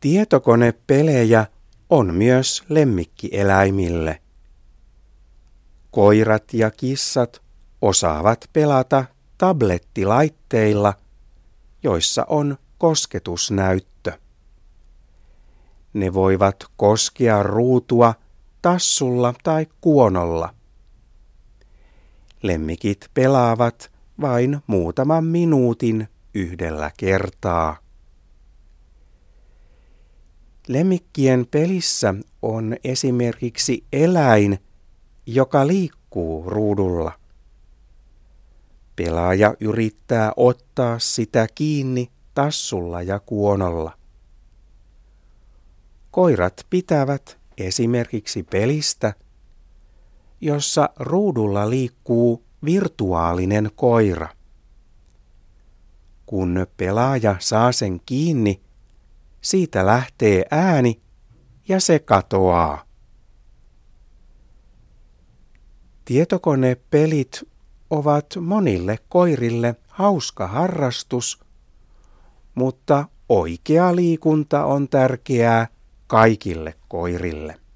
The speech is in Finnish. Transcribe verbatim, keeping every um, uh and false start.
Tietokonepelejä on myös lemmikkieläimille. Koirat ja kissat osaavat pelata tablettilaitteilla, joissa on kosketusnäyttö. Ne voivat koskea ruutua tassulla tai kuonolla. Lemmikit pelaavat vain muutaman minuutin yhdellä kertaa. Lemmikkien pelissä on esimerkiksi eläin, joka liikkuu ruudulla. Pelaaja yrittää ottaa sitä kiinni tassulla ja kuonolla. Koirat pitävät esimerkiksi pelistä, jossa ruudulla liikkuu virtuaalinen koira. Kun pelaaja saa sen kiinni, siitä lähtee ääni ja se katoaa. Tietokonepelit ovat monille koirille hauska harrastus, mutta oikea liikunta on tärkeää kaikille koirille.